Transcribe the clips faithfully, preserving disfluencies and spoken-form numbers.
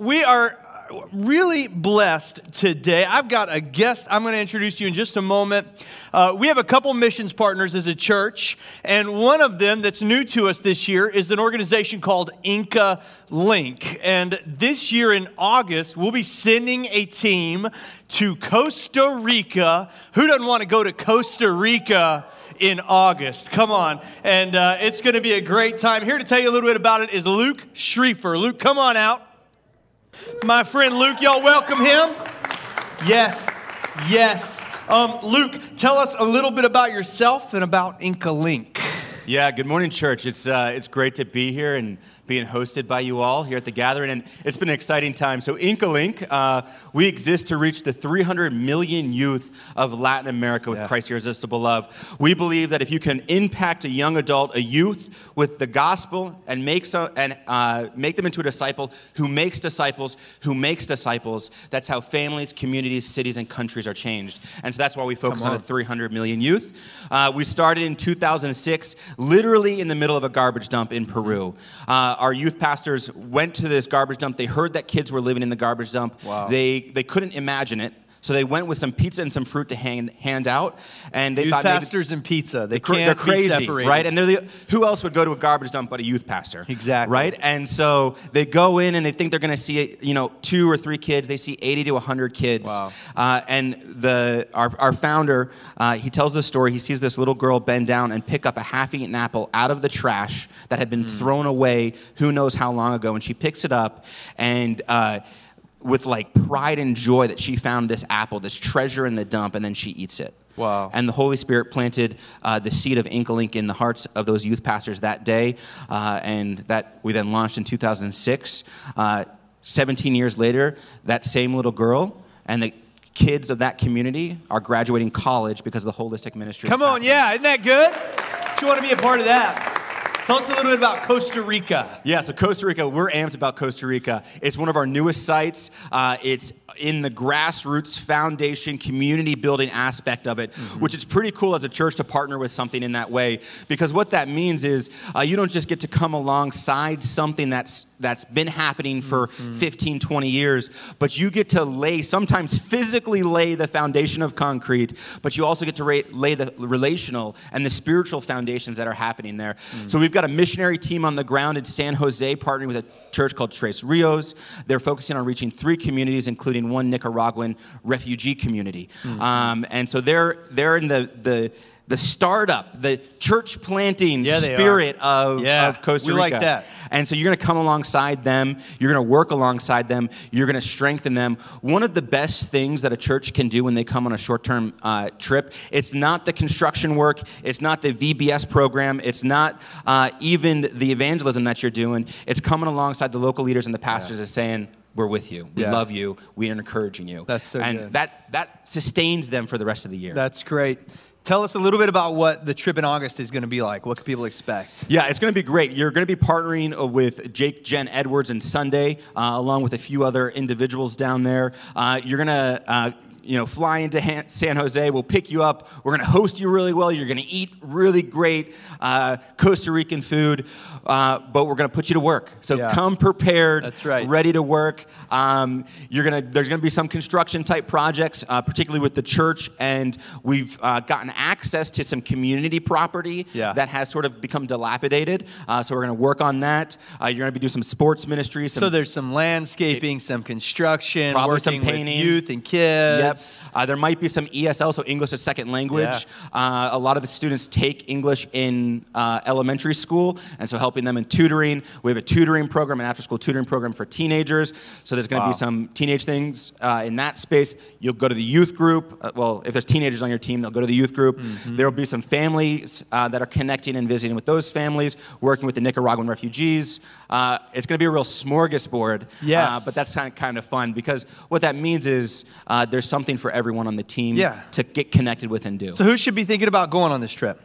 we are really blessed today. I've got a guest I'm going to introduce to you in just a moment. Uh, we have a couple missions partners as a church, and one of them that's new to us this year is an organization called Inca Link. And this year in August, we'll be sending a team to Costa Rica. Who doesn't want to go to Costa Rica in August? Come on. And uh, it's going to be a great time. Here to tell you a little bit about it is Luke Schriefer. Luke, come on out. My friend Luke, y'all welcome him. Yes, yes. Um, Luke, tell us a little bit about yourself and about Inca Link. Yeah, good morning, church. It's uh, it's great to be here and being hosted by you all here at the gathering, and it's been an exciting time. So Inca Link, uh, we exist to reach the three hundred million youth of Latin America with yeah. Christ's irresistible love. We believe that if you can impact a young adult, a youth, with the gospel and make so, and uh, make them into a disciple who makes disciples, who makes disciples, that's how families, communities, cities, and countries are changed. And so that's why we focus on. on the three hundred million youth. Uh, we started in two thousand six. Literally in the middle of a garbage dump in Peru. Uh, our youth pastors went to this garbage dump. They heard that kids were living in the garbage dump. Wow. They they couldn't imagine it. So they went with some pizza and some fruit to hand, hand out, and they youth thought pastors maybe, and pizza they can't they're crazy, be separated. Right? And they're the, who else would go to a garbage dump but a youth pastor? Exactly, right? And so they go in and they think they're going to see you know two or three kids. They see eighty to one hundred kids. Wow. Uh, and the our our founder uh, he tells the story. He sees this little girl bend down and pick up a half-eaten apple out of the trash that had been mm. thrown away who knows how long ago, and she picks it up and. Uh, with like pride and joy that she found this apple, this treasure in the dump, and then she eats it. Wow. And the Holy Spirit planted uh, the seed of Inca Link in the hearts of those youth pastors that day, uh, and that we then launched in two thousand six. Uh, seventeen years later, that same little girl and the kids of that community are graduating college because of the holistic ministry. Come on, yeah, isn't that good? If you want to be a part of that. Tell us a little bit about Costa Rica. Yeah, so Costa Rica, we're amped about Costa Rica. It's one of our newest sites. Uh, it's in the grassroots foundation, community building aspect of it, mm-hmm. which is pretty cool as a church to partner with something in that way. Because what that means is uh, you don't just get to come alongside something that's that's been happening for mm-hmm. fifteen, twenty years, but you get to lay, sometimes physically lay the foundation of concrete, but you also get to ra- lay the relational and the spiritual foundations that are happening there. Mm-hmm. So we've got a missionary team on the ground in San Jose partnering with a church called Tres Rios. They're focusing on reaching three communities, including one Nicaraguan refugee community. Mm-hmm. Um, and so they're they're in the the, the startup, the church planting yeah, spirit of, yeah. of Costa Rica. We like that. And so you're going to come alongside them. You're going to work alongside them. You're going to strengthen them. One of the best things that a church can do when they come on a short-term uh, trip, it's not the construction work. It's not the V B S program. It's not uh, even the evangelism that you're doing. It's coming alongside the local leaders and the pastors yeah. and saying, we're with you. We yeah. love you. We are encouraging you. That's so and good. that that sustains them for the rest of the year. That's great. Tell us a little bit about what the trip in August is going to be like. What can people expect? Yeah, it's going to be great. You're going to be partnering with Jake, Jen Edwards, and Sunday, uh, along with a few other individuals down there. Uh, you're going to... Uh, You know, fly into Han- San Jose. We'll pick you up. We're going to host you really well. You're going to eat really great uh, Costa Rican food, uh, but we're going to put you to work. So yeah. come prepared, That's right. ready to work. Um, you're going to. There's going to be some construction type projects, uh, particularly with the church, and we've uh, gotten access to some community property yeah. that has sort of become dilapidated. Uh, so we're going to work on that. Uh, you're going to be doing some sports ministry. Some, so there's some landscaping, it, some construction, working some painting. With youth and kids. Yeah. Uh, there might be some E S L, so English as Second Language. Yeah. Uh, a lot of the students take English in uh, elementary school, and so helping them in tutoring. We have a tutoring program, an after-school tutoring program for teenagers, so there's going to wow. be some teenage things uh, in that space. You'll go to the youth group. Uh, well, if there's teenagers on your team, they'll go to the youth group. Mm-hmm. There will be some families uh, that are connecting and visiting with those families, working with the Nicaraguan refugees. Uh, it's going to be a real smorgasbord, yes. uh, but that's kind of, kind of fun, because what that means is uh, there's some something for everyone on the team yeah. to get connected with and do. So who should be thinking about going on this trip?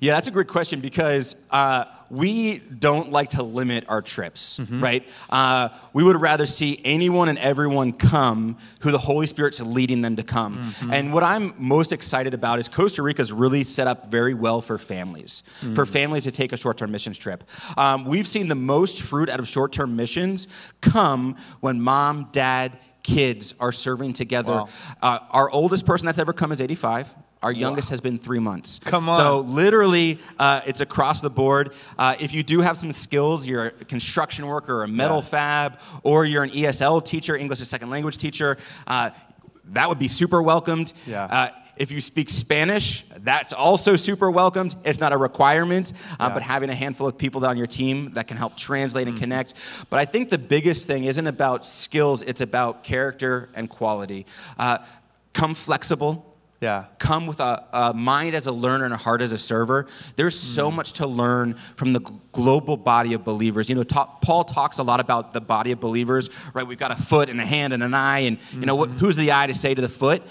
Yeah, that's a great question, because uh, we don't like to limit our trips, mm-hmm. right? Uh, we would rather see anyone and everyone come who the Holy Spirit's leading them to come. Mm-hmm. And what I'm most excited about is Costa Rica's really set up very well for families, mm-hmm. for families to take a short-term missions trip. Um, we've seen the most fruit out of short-term missions come when mom, dad, kids are serving together. Wow. Uh, our oldest person that's ever come is eighty-five. Our youngest wow. has been three months. Come on. So literally, uh, it's across the board. Uh, if you do have some skills, you're a construction worker or a metal yeah. fab, or you're an E S L teacher, English as second language teacher, uh, that would be super welcomed. Yeah. Uh, if you speak Spanish, that's also super welcomed. It's not a requirement, uh, yeah. but having a handful of people on your team that can help translate and mm. connect. But I think the biggest thing isn't about skills, it's about character and quality. Uh, come flexible. Yeah. Come with a, a mind as a learner and a heart as a server. There's so much to learn from the global body of believers. You know, ta- Paul talks a lot about the body of believers, right? We've got a foot and a hand and an eye, and you know, what, who's the eye to say to the foot?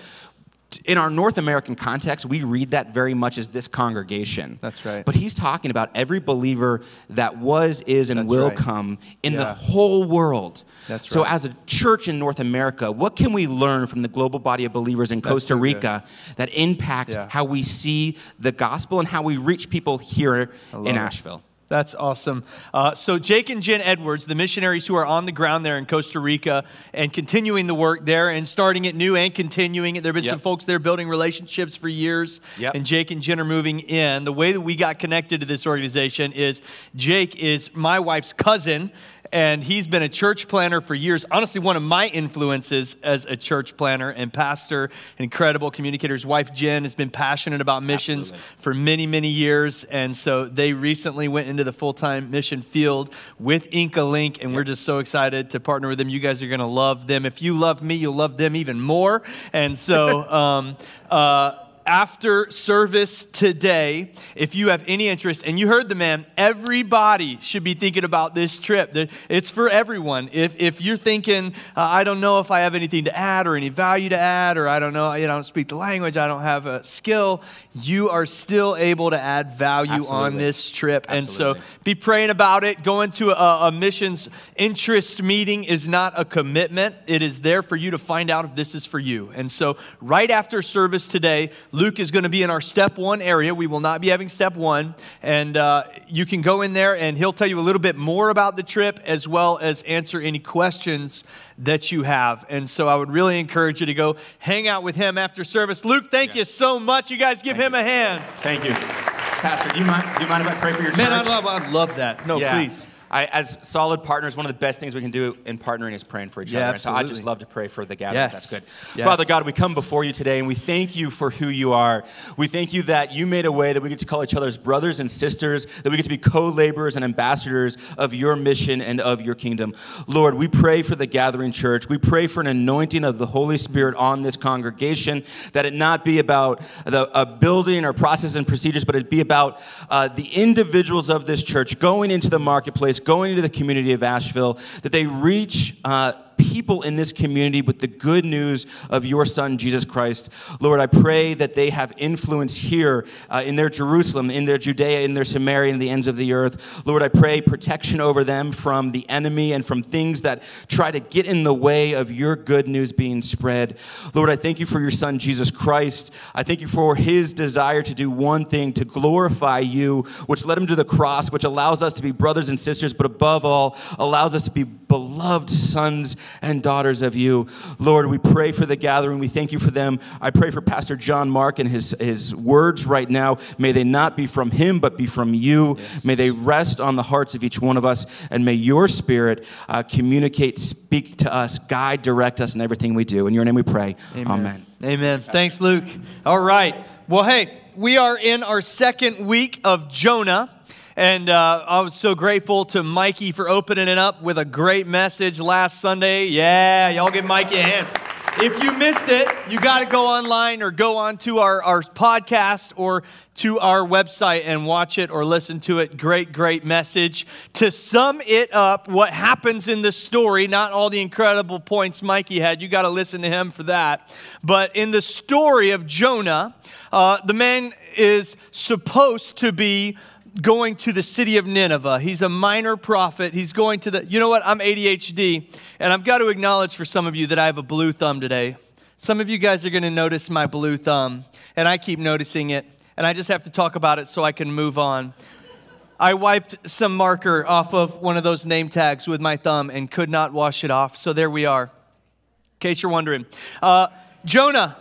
In our North American context, we read that very much as this congregation. That's right. But he's talking about every believer that was, is, and That's will right. come in yeah. the whole world. That's right. So as a church in North America, what can we learn from the global body of believers in That's Costa Rica good. that impacts yeah. how we see the gospel and how we reach people here in Asheville? It. That's awesome. Uh, so Jake and Jen Edwards, the missionaries who are on the ground there in Costa Rica and continuing the work there and starting it new and continuing it. There have been yep. some folks there building relationships for years, yep. and Jake and Jen are moving in. The way that we got connected to this organization is Jake is my wife's cousin, and he's been a church planner for years. Honestly, one of my influences as a church planner and pastor, an incredible communicator. His wife, Jen, has been passionate about missions Absolutely. for many, many years. And so they recently went into the full-time mission field with Inca Link, and yep. we're just so excited to partner with them. You guys are going to love them. If you love me, you'll love them even more. And so... um, uh, After service today, if you have any interest, and you heard the man, everybody should be thinking about this trip. It's for everyone. If if you're thinking, uh, I don't know if I have anything to add or any value to add, or I don't know, you know, I don't speak the language, I don't have a skill, you are still able to add value Absolutely. on this trip. Absolutely. And so be praying about it. Going to a, a missions interest meeting is not a commitment. It is there for you to find out if this is for you. And so right after service today, Luke is going to be in our step one area. We will not be having step one. And uh, you can go in there and he'll tell you a little bit more about the trip as well as answer any questions that you have. And so I would really encourage you to go hang out with him after service. Luke, thank yeah. you so much. You guys give thank him you. a hand. Thank you. Pastor, do you mind, do you mind if I pray for your church? Man, I love, I love that. No, yeah. please. I, as solid partners, one of the best things we can do in partnering is praying for each yeah, other. And so I just love to pray for the gathering. Yes. That's good. Yes. Father God, we come before you today, and we thank you for who you are. We thank you that you made a way that we get to call each other's brothers and sisters, that we get to be co-laborers and ambassadors of your mission and of your kingdom. Lord, we pray for the gathering church. We pray for an anointing of the Holy Spirit on this congregation, that it not be about the, a building or process and procedures, but it be about uh, the individuals of this church going into the marketplace, going into the community of Asheville, that they reach uh, people in this community with the good news of your son, Jesus Christ. Lord, I pray that they have influence here uh, in their Jerusalem, in their Judea, in their Samaria, in the ends of the earth. Lord, I pray protection over them from the enemy and from things that try to get in the way of your good news being spread. Lord, I thank you for your son, Jesus Christ. I thank you for his desire to do one thing, to glorify you, which led him to the cross, which allows us to be brothers and sisters, but above all, allows us to be beloved sons and daughters of you. Lord, we pray for the gathering. We thank you for them. I pray for Pastor John Mark and his, his words right now. May they not be from him, but be from you. Yes. May they rest on the hearts of each one of us, and may your spirit uh, communicate, speak to us, guide, direct us in everything we do. In your name we pray. Amen. Amen. Amen. Thanks, Luke. All right. Well, hey, we are in our second week of Jonah. And uh, I was so grateful to Mikey for opening it up with a great message last Sunday. Yeah, y'all give Mikey a hand. If you missed it, you got to go online or go on to our, our podcast or to our website and watch it or listen to it. Great, great message. To sum it up, what happens in the story, not all the incredible points Mikey had, you got to listen to him for that. But in the story of Jonah, uh, the man is supposed to be going to the city of Nineveh. He's a minor prophet. He's going to the, you know what? I'm A D H D, and I've got to acknowledge for some of you that I have a blue thumb today. Some of you guys are going to notice my blue thumb, and I keep noticing it, and I just have to talk about it so I can move on. I wiped some marker off of one of those name tags with my thumb and could not wash it off, so there we are, in case you're wondering. Uh, Jonah,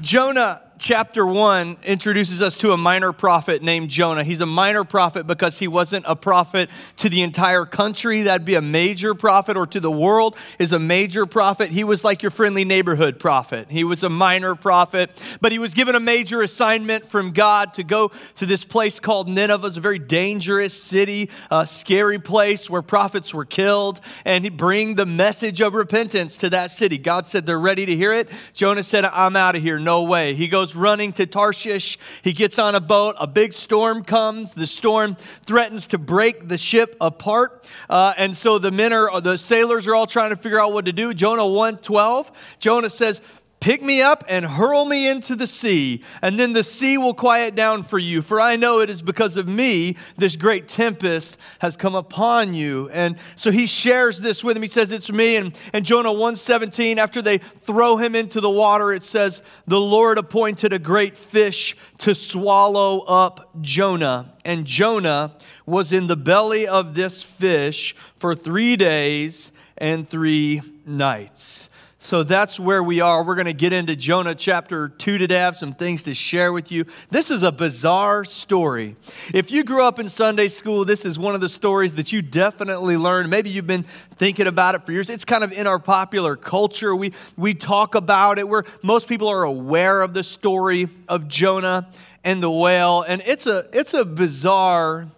Jonah, Chapter one introduces us to a minor prophet named Jonah. He's a minor prophet because he wasn't a prophet to the entire country. That'd be a major prophet, or to the world is a major prophet. He was like your friendly neighborhood prophet. He was a minor prophet, but he was given a major assignment from God to go to this place called Nineveh. It's a very dangerous city, a scary place where prophets were killed, and he bring the message of repentance to that city. God said they're ready to hear it. Jonah said, I'm out of here. No way. He goes running to Tarshish. He gets on a boat. A big storm comes. The storm threatens to break the ship apart. Uh, and so the men are, the sailors are all trying to figure out what to do. Jonah one twelve, Jonah says, pick me up and hurl me into the sea, and then the sea will quiet down for you. For I know it is because of me this great tempest has come upon you. And so he shares this with him. He says, it's me. And, and Jonah one seventeen, after they throw him into the water, it says, the Lord appointed a great fish to swallow up Jonah. And Jonah was in the belly of this fish for three days and three nights. So that's where we are. We're going to get into Jonah chapter two today. I have some things to share with you. This is a bizarre story. If you grew up in Sunday school, this is one of the stories that you definitely learned. Maybe you've been thinking about it for years. It's kind of in our popular culture. We we talk about it. We're, most people are aware of the story of Jonah and the whale. And it's a, it's a bizarre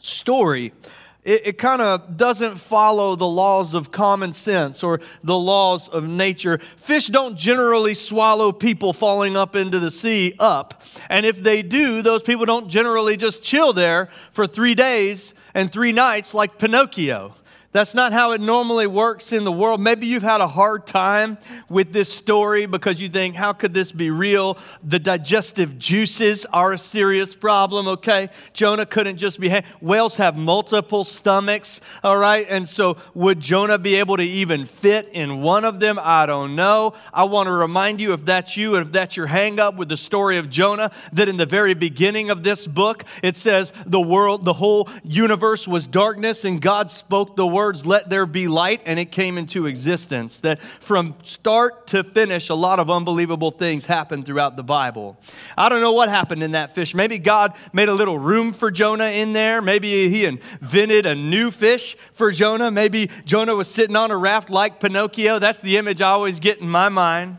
story. It, it kind of doesn't follow the laws of common sense or the laws of nature. Fish don't generally swallow people falling up into the sea up. And if they do, those people don't generally just chill there for three days and three nights like Pinocchio. That's not how it normally works in the world. Maybe you've had a hard time with this story because you think, how could this be real? The digestive juices are a serious problem, okay? Jonah couldn't just be, ha- whales have multiple stomachs, all right? And so would Jonah be able to even fit in one of them? I don't know. I want to remind you, if that's you and if that's your hang up with the story of Jonah, that in the very beginning of this book, it says the world, the whole universe was darkness, and God spoke the word. Words, let there be light, and it came into existence. That from start to finish, a lot of unbelievable things happened throughout the Bible. I don't know what happened in that fish. Maybe God made a little room for Jonah in there. Maybe he invented a new fish for Jonah. Maybe Jonah was sitting on a raft like Pinocchio. That's the image I always get in my mind.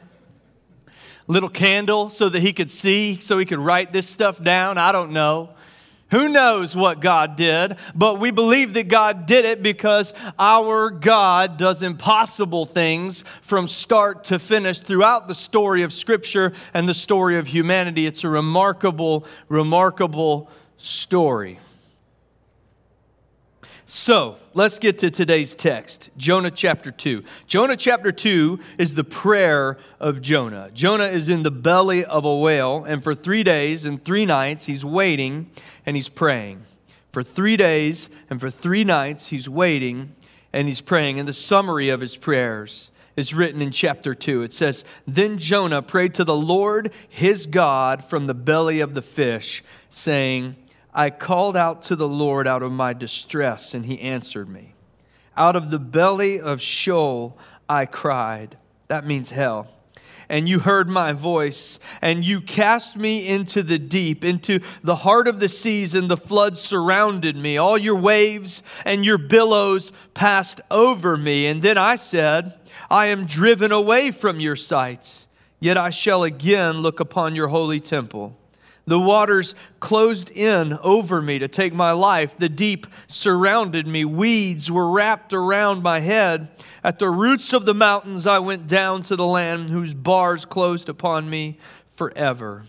Little candle so that he could see, so he could write this stuff down. I don't know. Who knows what God did, but we believe that God did it because our God does impossible things from start to finish throughout the story of Scripture and the story of humanity. It's a remarkable, remarkable story. So, let's get to today's text, Jonah chapter two. Jonah chapter two is the prayer of Jonah. Jonah is in the belly of a whale, and for three days and three nights, he's waiting and he's praying. For three days and for three nights, he's waiting and he's praying. And the summary of his prayers is written in chapter two. It says, Then Jonah prayed to the Lord his God from the belly of the fish, saying, I called out to the Lord out of my distress, and he answered me. Out of the belly of Sheol I cried. That means hell. And you heard my voice, and you cast me into the deep, into the heart of the seas, and the floods surrounded me. All your waves and your billows passed over me. And then I said, I am driven away from your sight, yet I shall again look upon your holy temple. The waters closed in over me to take my life. The deep surrounded me. Weeds were wrapped around my head. At the roots of the mountains I went down to the land whose bars closed upon me forever.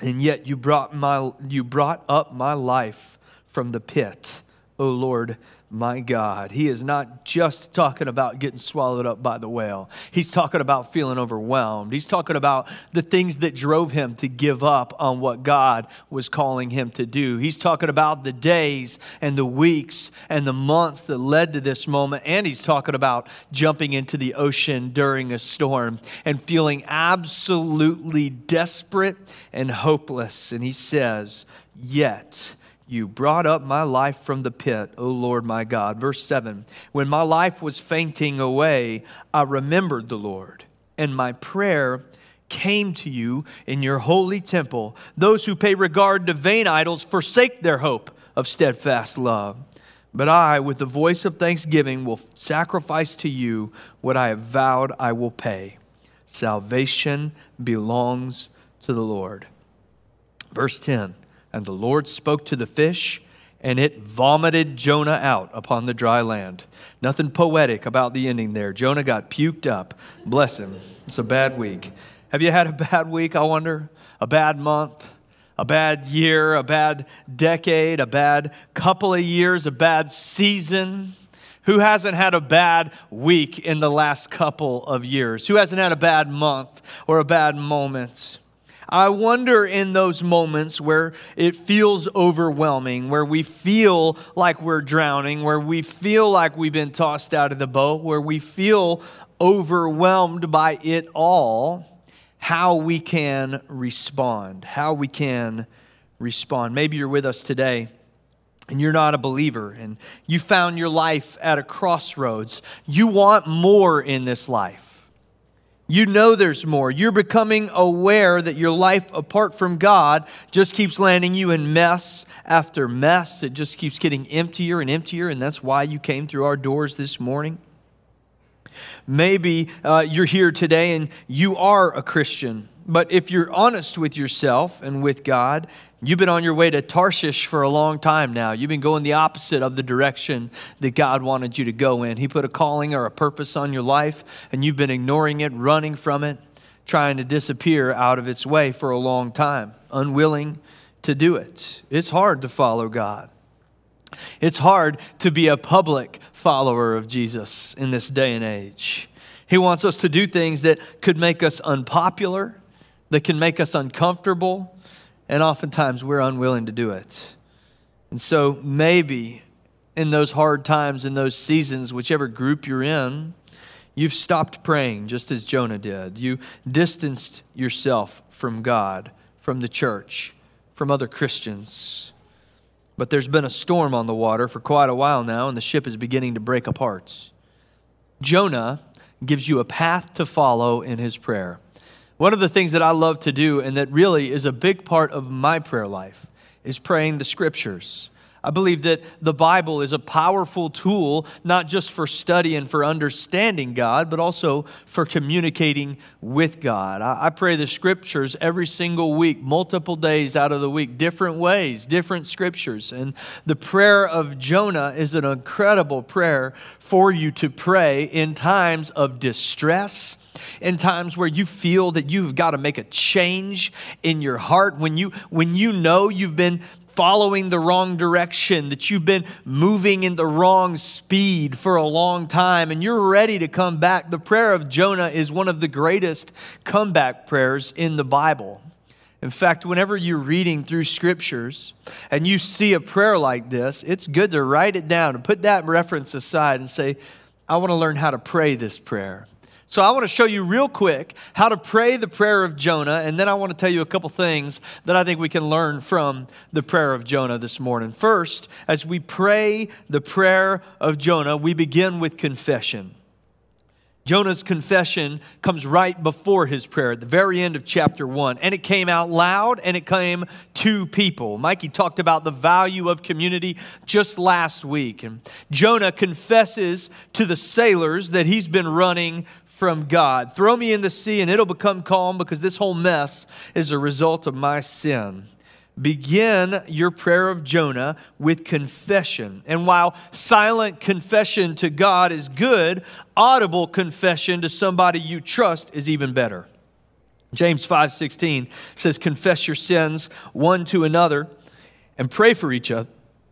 And yet you brought my you brought up my life from the pit, O Lord my God. He is not just talking about getting swallowed up by the whale. He's talking about feeling overwhelmed. He's talking about the things that drove him to give up on what God was calling him to do. He's talking about the days and the weeks and the months that led to this moment. And he's talking about jumping into the ocean during a storm and feeling absolutely desperate and hopeless. And he says, yet you brought up my life from the pit, O Lord my God. Verse seven, when my life was fainting away, I remembered the Lord, and my prayer came to you in your holy temple. Those who pay regard to vain idols forsake their hope of steadfast love. But I, with the voice of thanksgiving, will sacrifice to you what I have vowed I will pay. Salvation belongs to the Lord. Verse ten. And the Lord spoke to the fish, and it vomited Jonah out upon the dry land. Nothing poetic about the ending there. Jonah got puked up. Bless him. It's a bad week. Have you had a bad week, I wonder? A bad month? A bad year? A bad decade? A bad couple of years? A bad season? Who hasn't had a bad week in the last couple of years? Who hasn't had a bad month or a bad moment? I wonder in those moments where it feels overwhelming, where we feel like we're drowning, where we feel like we've been tossed out of the boat, where we feel overwhelmed by it all, how we can respond, how we can respond. Maybe you're with us today and you're not a believer and you found your life at a crossroads. You want more in this life. You know there's more. You're becoming aware that your life apart from God just keeps landing you in mess after mess. It just keeps getting emptier and emptier, and that's why you came through our doors this morning. Maybe uh, you're here today and you are a Christian, but if you're honest with yourself and with God, you've been on your way to Tarshish for a long time now. You've been going the opposite of the direction that God wanted you to go in. He put a calling or a purpose on your life, and you've been ignoring it, running from it, trying to disappear out of its way for a long time, unwilling to do it. It's hard to follow God. It's hard to be a public follower of Jesus in this day and age. He wants us to do things that could make us unpopular, that can make us uncomfortable, and oftentimes we're unwilling to do it. And so maybe in those hard times, in those seasons, whichever group you're in, you've stopped praying just as Jonah did. You distanced yourself from God, from the church, from other Christians. But there's been a storm on the water for quite a while now, and the ship is beginning to break apart. Jonah gives you a path to follow in his prayer. One of the things that I love to do and that really is a big part of my prayer life is praying the scriptures. I believe that the Bible is a powerful tool, not just for study and for understanding God, but also for communicating with God. I pray the scriptures every single week, multiple days out of the week, different ways, different scriptures. And the prayer of Jonah is an incredible prayer for you to pray in times of distress, in times where you feel that you've got to make a change in your heart, when you when you know you've been following the wrong direction, that you've been moving in the wrong speed for a long time, and you're ready to come back. The prayer of Jonah is one of the greatest comeback prayers in the Bible. In fact, whenever you're reading through scriptures and you see a prayer like this, it's good to write it down and put that reference aside and say, I want to learn how to pray this prayer. So I want to show you real quick how to pray the prayer of Jonah, and then I want to tell you a couple things that I think we can learn from the prayer of Jonah this morning. First, as we pray the prayer of Jonah, we begin with confession. Jonah's confession comes right before his prayer at the very end of chapter one. And it came out loud and it came to people. Mikey talked about the value of community just last week. And Jonah confesses to the sailors that he's been running from God. Throw me in the sea and it'll become calm because this whole mess is a result of my sin. Begin your prayer of Jonah with confession. And while silent confession to God is good, audible confession to somebody you trust is even better. James five sixteen says, confess your sins one to another and pray for each other.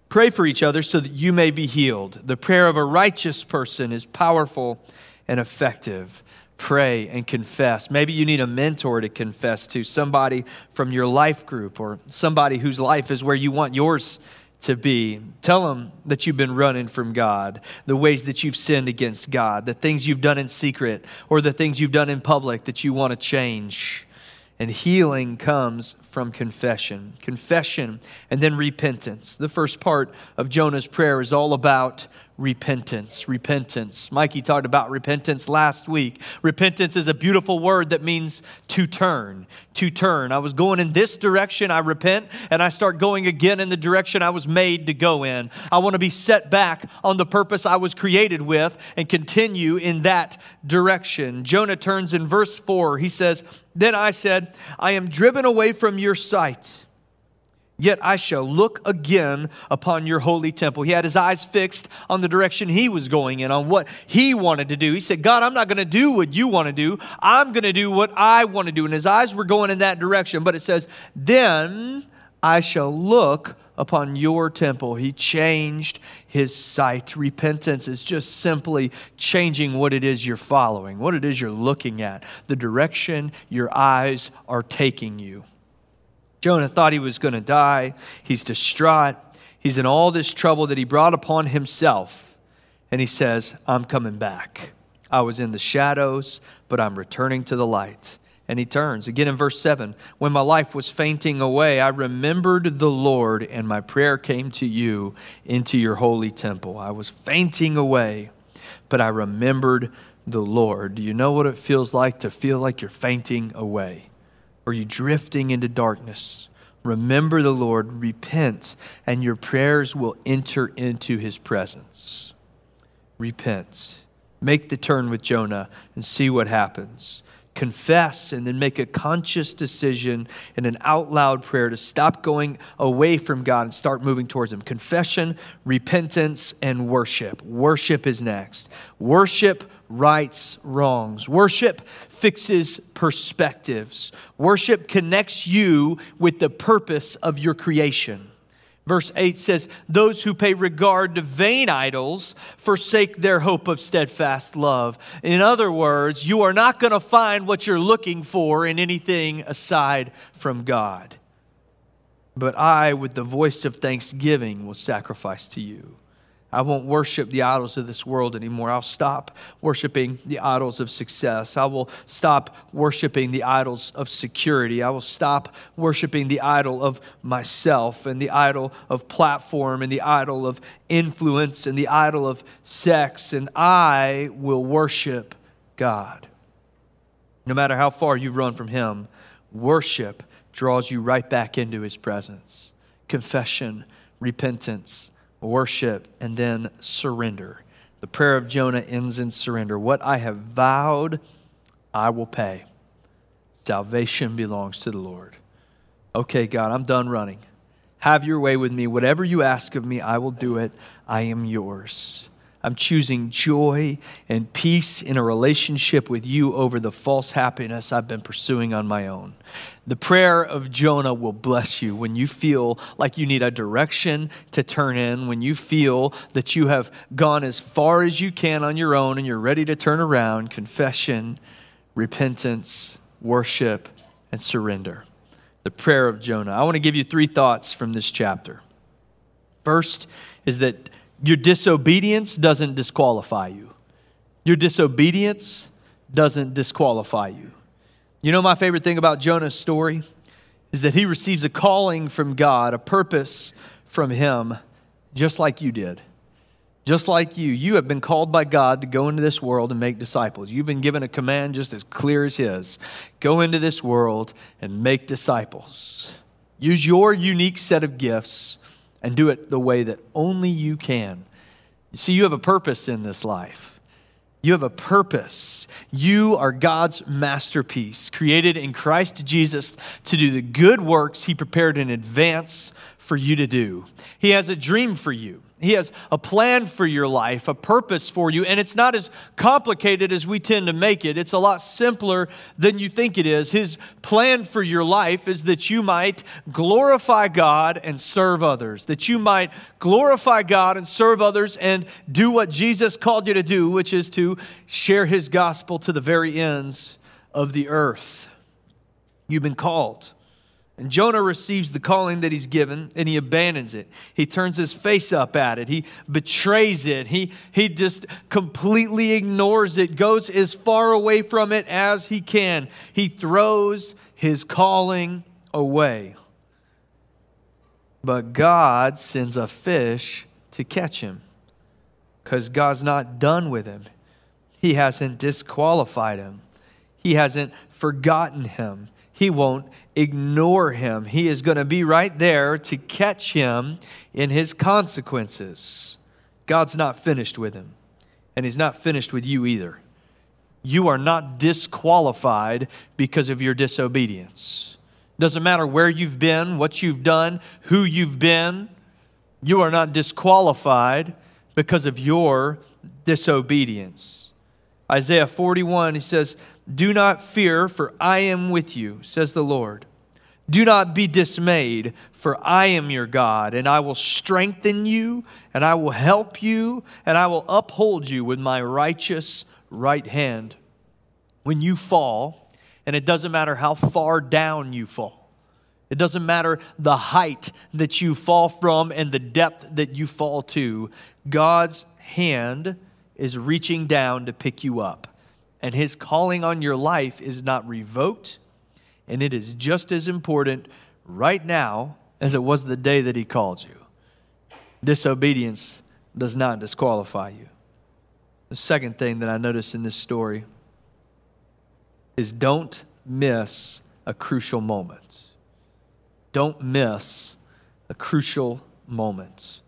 Pray for each other so that you may be healed. The prayer of a righteous person is powerful and effective. Pray and confess. Maybe you need a mentor to confess to, somebody from your life group or somebody whose life is where you want yours to be. Tell them that you've been running from God, the ways that you've sinned against God, the things you've done in secret or the things you've done in public that you want to change. And healing comes from confession. Confession and then repentance. The first part of Jonah's prayer is all about repentance, repentance. Mikey talked about repentance last week. Repentance is a beautiful word that means to turn, to turn. I was going in this direction, I repent, and I start going again in the direction I was made to go in. I want to be set back on the purpose I was created with and continue in that direction. Jonah turns in verse four. He says, then I said, I am driven away from your sight. Yet I shall look again upon your holy temple. He had his eyes fixed on the direction he was going in, on what he wanted to do. He said, God, I'm not going to do what you want to do. I'm going to do what I want to do. And his eyes were going in that direction. But it says, then I shall look upon your temple. He changed his sight. Repentance is just simply changing what it is you're following, what it is you're looking at, the direction your eyes are taking you. Jonah thought he was going to die. He's distraught. He's in all this trouble that he brought upon himself. And he says, I'm coming back. I was in the shadows, but I'm returning to the light. And he turns. Again in verse seven, when my life was fainting away, I remembered the Lord, and my prayer came to you into your holy temple. I was fainting away, but I remembered the Lord. Do you know what it feels like to feel like you're fainting away? Are you drifting into darkness? Remember the Lord, repent, and your prayers will enter into his presence. Repent. Make the turn with Jonah and see what happens. Confess and then make a conscious decision and an out loud prayer to stop going away from God and start moving towards him. Confession, repentance, and worship. Worship is next. Worship rights wrongs. Worship fixes perspectives. Worship connects you with the purpose of your creation. Verse eight says, those who pay regard to vain idols forsake their hope of steadfast love. In other words, you are not going to find what you're looking for in anything aside from God. But I, with the voice of thanksgiving, will sacrifice to you. I won't worship the idols of this world anymore. I'll stop worshiping the idols of success. I will stop worshiping the idols of security. I will stop worshiping the idol of myself and the idol of platform and the idol of influence and the idol of sex. And I will worship God. No matter how far you've run from him, worship draws you right back into his presence. Confession, repentance, worship, and then surrender. The prayer of Jonah ends in surrender. What I have vowed, I will pay. Salvation belongs to the Lord. Okay, God, I'm done running. Have your way with me. Whatever you ask of me, I will do it. I am yours. I'm choosing joy and peace in a relationship with you over the false happiness I've been pursuing on my own. The prayer of Jonah will bless you when you feel like you need a direction to turn in, when you feel that you have gone as far as you can on your own and you're ready to turn around. Confession, repentance, worship, and surrender. The prayer of Jonah. I want to give you three thoughts from this chapter. First is that your disobedience doesn't disqualify you. Your disobedience doesn't disqualify you. You know, my favorite thing about Jonah's story is that he receives a calling from God, a purpose from him, just like you did. Just like you, you have been called by God to go into this world and make disciples. You've been given a command just as clear as his. Go into this world and make disciples. Use your unique set of gifts and do it the way that only you can. You see, you have a purpose in this life. You have a purpose. You are God's masterpiece, created in Christ Jesus to do the good works he prepared in advance for you to do. He has a dream for you. He has a plan for your life, a purpose for you, and it's not as complicated as we tend to make it. It's a lot simpler than you think it is. His plan for your life is that you might glorify God and serve others, that you might glorify God and serve others and do what Jesus called you to do, which is to share his gospel to the very ends of the earth. You've been called. And Jonah receives the calling that he's given, and he abandons it. He turns his face up at it. He betrays it. He, he just completely ignores it, goes as far away from it as he can. He throws his calling away. But God sends a fish to catch him, because God's not done with him. He hasn't disqualified him. He hasn't forgotten him. He won't ignore him. He is going to be right there to catch him in his consequences. God's not finished with him, and he's not finished with you either. You are not disqualified because of your disobedience. Doesn't matter where you've been, what you've done, who you've been. You are not disqualified because of your disobedience. Isaiah forty-one, he says, "Do not fear, for I am with you, says the Lord. Do not be dismayed, for I am your God, and I will strengthen you, and I will help you, and I will uphold you with my righteous right hand." When you fall, and it doesn't matter how far down you fall, it doesn't matter the height that you fall from and the depth that you fall to, God's hand is reaching down to pick you up. And his calling on your life is not revoked, and it is just as important right now as it was the day that he called you. Disobedience does not disqualify you. The second thing that I notice in this story is don't miss a crucial moment. Don't miss a crucial moment.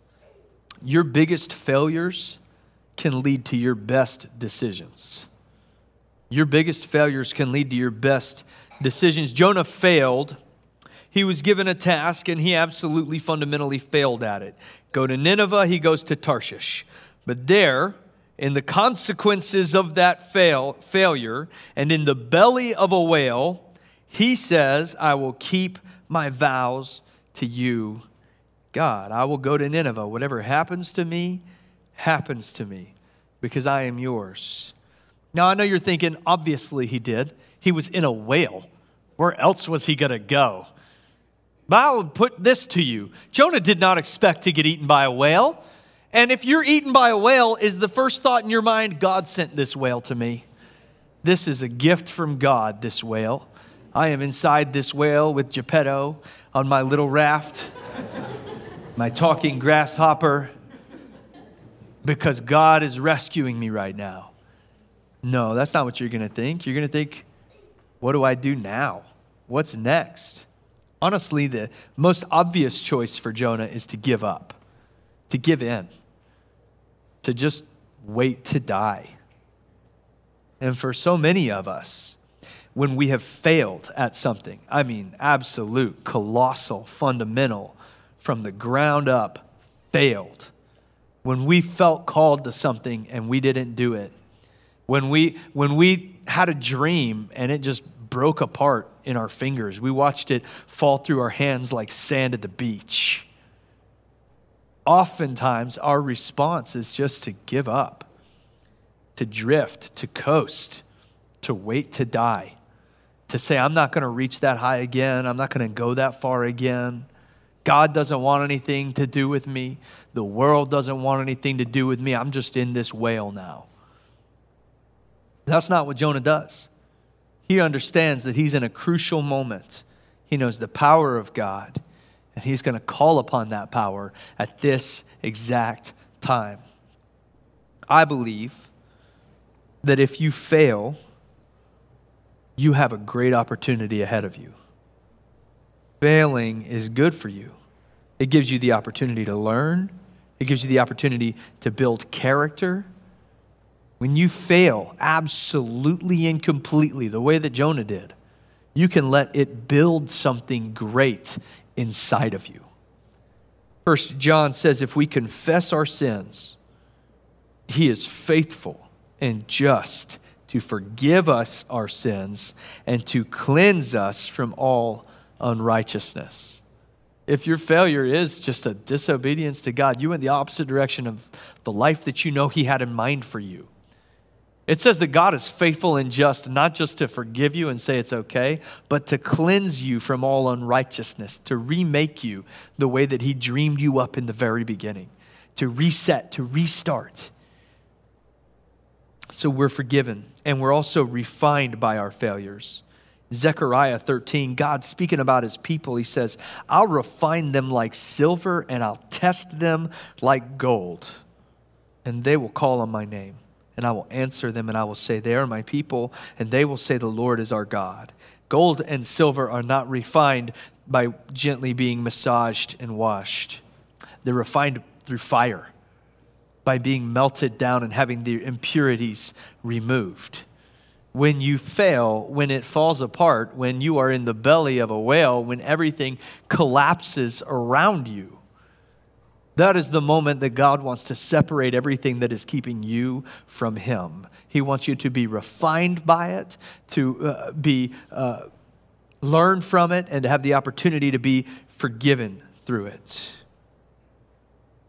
Your biggest failures can lead to your best decisions. Your biggest failures can lead to your best decisions. Jonah failed. He was given a task, and he absolutely fundamentally failed at it. Go to Nineveh, he goes to Tarshish. But there, in the consequences of that fail, failure, and in the belly of a whale, he says, "I will keep my vows to you, God. I will go to Nineveh. Whatever happens to me, happens to me, because I am yours." Now, I know you're thinking, obviously he did. He was in a whale. Where else was he going to go? But I would put this to you. Jonah did not expect to get eaten by a whale. And if you're eaten by a whale, is the first thought in your mind, God sent this whale to me. This is a gift from God, this whale. I am inside this whale with Geppetto on my little raft, my talking grasshopper, because God is rescuing me right now. No, that's not what you're going to think. You're going to think, what do I do now? What's next? Honestly, the most obvious choice for Jonah is to give up, to give in, to just wait to die. And for so many of us, when we have failed at something, I mean, absolute, colossal, fundamental, from the ground up, failed. When we felt called to something and we didn't do it, When we when we had a dream and it just broke apart in our fingers, we watched it fall through our hands like sand at the beach. Oftentimes, our response is just to give up, to drift, to coast, to wait to die, to say, I'm not going to reach that high again. I'm not going to go that far again. God doesn't want anything to do with me. The world doesn't want anything to do with me. I'm just in this whale now. That's not what Jonah does. He understands that he's in a crucial moment. He knows the power of God, and he's going to call upon that power at this exact time. I believe that if you fail, you have a great opportunity ahead of you. Failing is good for you. It gives you the opportunity to learn. It gives you the opportunity to build character. When you fail absolutely and completely, the way that Jonah did, you can let it build something great inside of you. First John says, if we confess our sins, he is faithful and just to forgive us our sins and to cleanse us from all unrighteousness. If your failure is just a disobedience to God, you went the opposite direction of the life that you know he had in mind for you. It says that God is faithful and just, not just to forgive you and say it's okay, but to cleanse you from all unrighteousness, to remake you the way that he dreamed you up in the very beginning, to reset, to restart. So we're forgiven, and we're also refined by our failures. Zechariah thirteen, God speaking about his people, he says, I'll refine them like silver and I'll test them like gold. And they will call on my name and I will answer them and I will say, they are my people. And they will say, the Lord is our God. Gold and silver are not refined by gently being massaged and washed. They're refined through fire by being melted down and having the impurities removed. When you fail, when it falls apart, when you are in the belly of a whale, when everything collapses around you, that is the moment that God wants to separate everything that is keeping you from him. He wants you to be refined by it, to uh, be uh, learn from it, and to have the opportunity to be forgiven through it.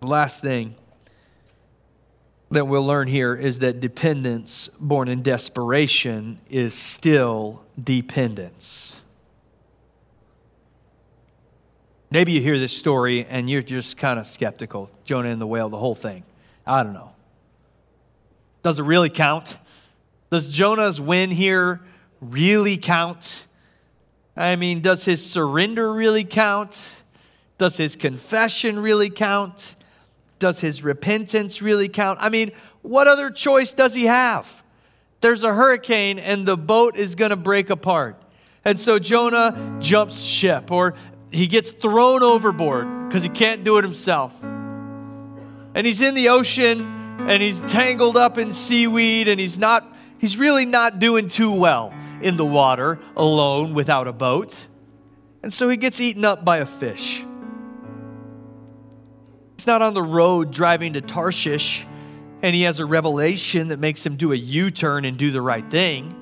The last thing that we'll learn here is that dependence born in desperation is still dependence. Maybe you hear this story and you're just kind of skeptical. Jonah and the whale, the whole thing. I don't know. Does it really count? Does Jonah's win here really count? I mean, does his surrender really count? Does his confession really count? Does his repentance really count? I mean, what other choice does he have? There's a hurricane and the boat is going to break apart. And so Jonah jumps ship, or he gets thrown overboard because he can't do it himself. And he's in the ocean and he's tangled up in seaweed and he's not, he's really not doing too well in the water alone without a boat. And so he gets eaten up by a fish. He's not on the road driving to Tarshish and he has a revelation that makes him do a U-turn and do the right thing.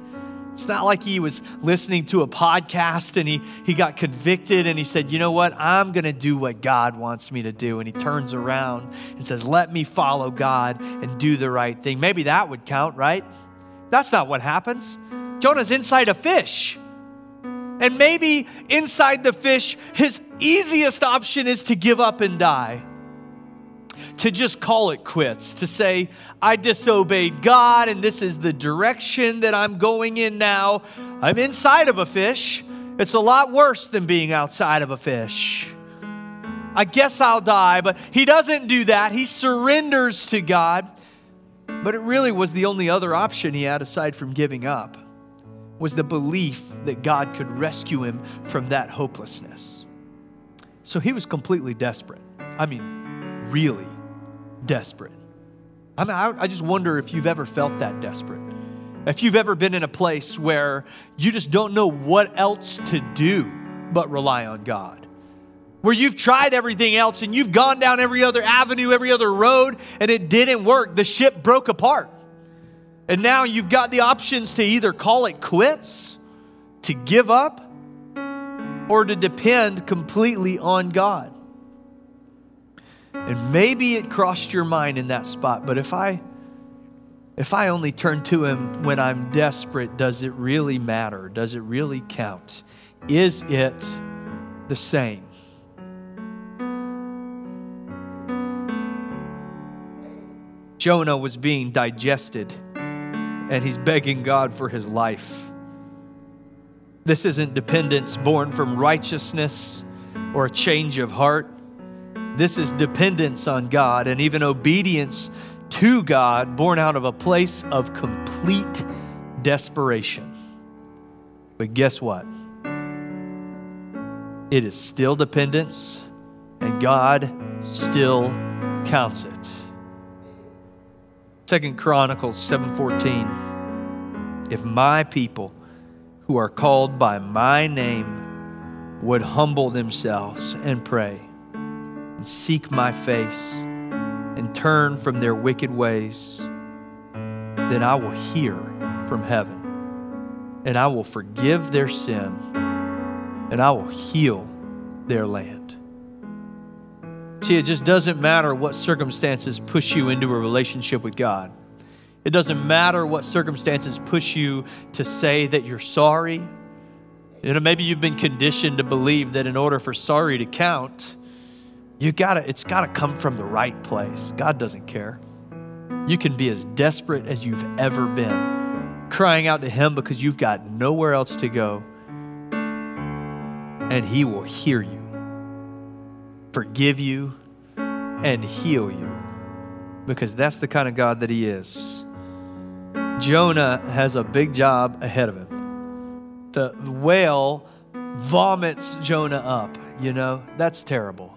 It's not like he was listening to a podcast and he, he got convicted and he said, you know what, I'm going to do what God wants me to do. And he turns around and says, let me follow God and do the right thing. Maybe that would count, right? That's not what happens. Jonah's inside a fish. And maybe inside the fish, his easiest option is to give up and die. To just call it quits, to say, I disobeyed God and this is the direction that I'm going in now. I'm inside of a fish. It's a lot worse than being outside of a fish. I guess I'll die, but he doesn't do that. He surrenders to God. But it really was the only other option he had aside from giving up, was the belief that God could rescue him from that hopelessness. So he was completely desperate. I mean, really desperate. I mean, I, I just wonder if you've ever felt that desperate. If you've ever been in a place where you just don't know what else to do but rely on God. Where you've tried everything else and you've gone down every other avenue, every other road, and it didn't work. The ship broke apart. And now you've got the options to either call it quits, to give up, or to depend completely on God. And maybe it crossed your mind in that spot, but if I if I only turn to him when I'm desperate, does it really matter? Does it really count? Is it the same? Jonah was being digested, and he's begging God for his life. This isn't dependence born from righteousness or a change of heart. This is dependence on God and even obedience to God, born out of a place of complete desperation. But guess what? It is still dependence, and God still counts it. Second Chronicles seven fourteen. If my people who are called by my name would humble themselves and pray and seek my face and turn from their wicked ways, then I will hear from heaven, and I will forgive their sin, and I will heal their land. See, it just doesn't matter what circumstances push you into a relationship with God. It doesn't matter what circumstances push you to say that you're sorry. You know, maybe you've been conditioned to believe that in order for sorry to count, you gotta, it's gotta come from the right place. God doesn't care. You can be as desperate as you've ever been, crying out to him because you've got nowhere else to go, and he will hear you, forgive you, and heal you, because that's the kind of God that he is. Jonah has a big job ahead of him. The whale vomits Jonah up, you know? That's terrible.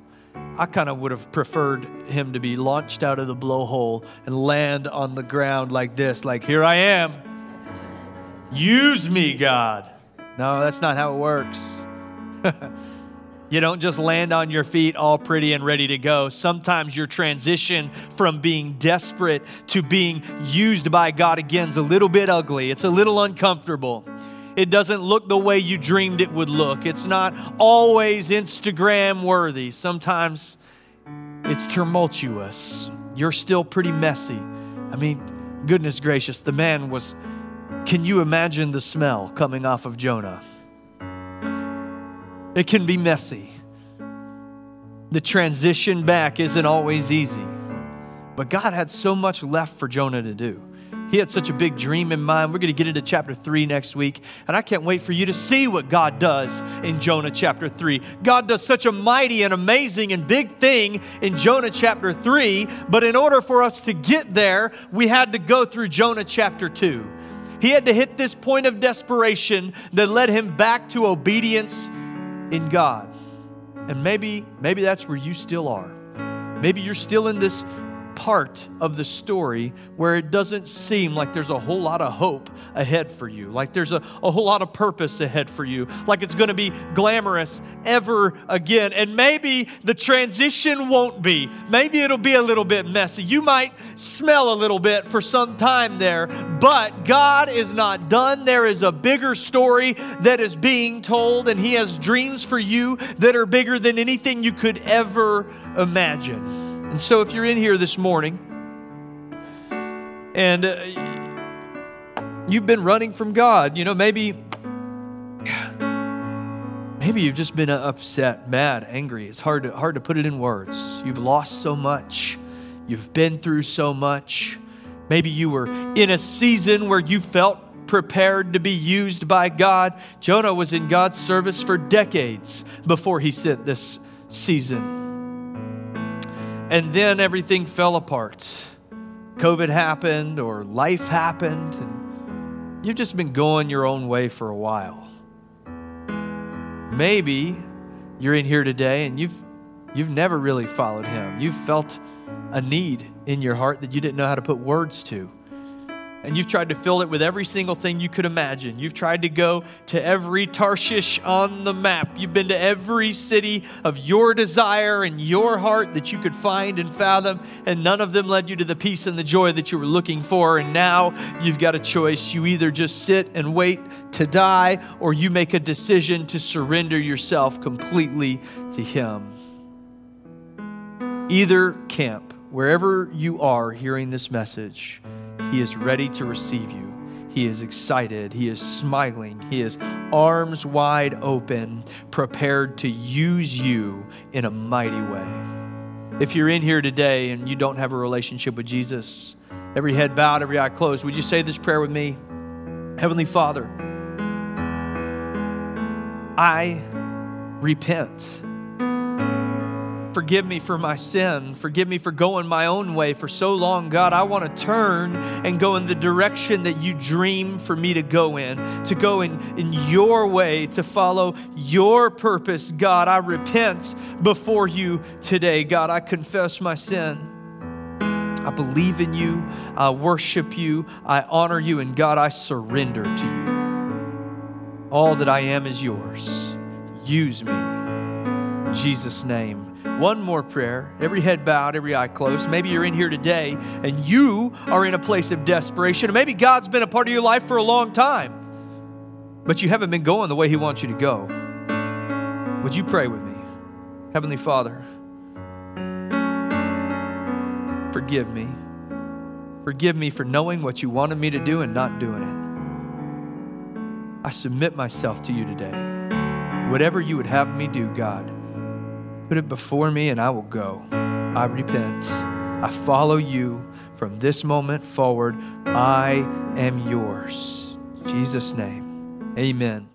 I kind of would have preferred him to be launched out of the blowhole and land on the ground like this, like, here I am. Use me, God. No, that's not how it works. You don't just land on your feet all pretty and ready to go. Sometimes your transition from being desperate to being used by God again is a little bit ugly. It's a little uncomfortable. It doesn't look the way you dreamed it would look. It's not always Instagram worthy. Sometimes it's tumultuous. You're still pretty messy. I mean, goodness gracious, the man was... Can you imagine the smell coming off of Jonah? It can be messy. The transition back isn't always easy. But God had so much left for Jonah to do. He had such a big dream in mind. We're going to get into chapter three next week. And I can't wait for you to see what God does in Jonah chapter three. God does such a mighty and amazing and big thing in Jonah chapter three. But in order for us to get there, we had to go through Jonah chapter two. He had to hit this point of desperation that led him back to obedience in God. And maybe, maybe that's where you still are. Maybe you're still in this part of the story where it doesn't seem like there's a whole lot of hope ahead for you, like there's a, a whole lot of purpose ahead for you, like it's going to be glamorous ever again. And maybe the transition won't be. Maybe it'll be a little bit messy. You might smell a little bit for some time there, but God is not done. There is a bigger story that is being told, and he has dreams for you that are bigger than anything you could ever imagine. And so if you're in here this morning and uh, you've been running from God, you know, maybe, maybe you've just been upset, mad, angry. It's hard to, hard to put it in words. You've lost so much. You've been through so much. Maybe you were in a season where you felt prepared to be used by God. Jonah was in God's service for decades before he sent this season. And then everything fell apart. COVID happened or life happened, and you've just been going your own way for a while. Maybe you're in here today and you've you've never really followed him. You've felt a need in your heart that you didn't know how to put words to. And you've tried to fill it with every single thing you could imagine. You've tried to go to every Tarshish on the map. You've been to every city of your desire and your heart that you could find and fathom, and none of them led you to the peace and the joy that you were looking for. And now you've got a choice. You either just sit and wait to die, or you make a decision to surrender yourself completely to him. Either camp, wherever you are hearing this message, he is ready to receive you. He is excited. He is smiling. He is arms wide open, prepared to use you in a mighty way. If you're in here today and you don't have a relationship with Jesus, every head bowed, every eye closed, would you say this prayer with me? Heavenly Father, I repent Forgive me for my sin. Forgive me for going my own way for so long. God, I want to turn and go in the direction that you dream for me to go in, to go in, in your way, to follow your purpose. God, I repent before you today. God, I confess my sin. I believe in you. I worship you. I honor you. And God, I surrender to you. All that I am is yours. Use me. In Jesus' name. One more prayer, every head bowed, every eye closed. Maybe you're in here today and you are in a place of desperation. Or maybe God's been a part of your life for a long time, but you haven't been going the way He wants you to go. Would you pray with me? Heavenly Father, forgive me. Forgive me for knowing what you wanted me to do and not doing it. I submit myself to you today. Whatever you would have me do, God, put it before me and I will go. I repent. I follow you from this moment forward. I am yours. In Jesus' name, amen.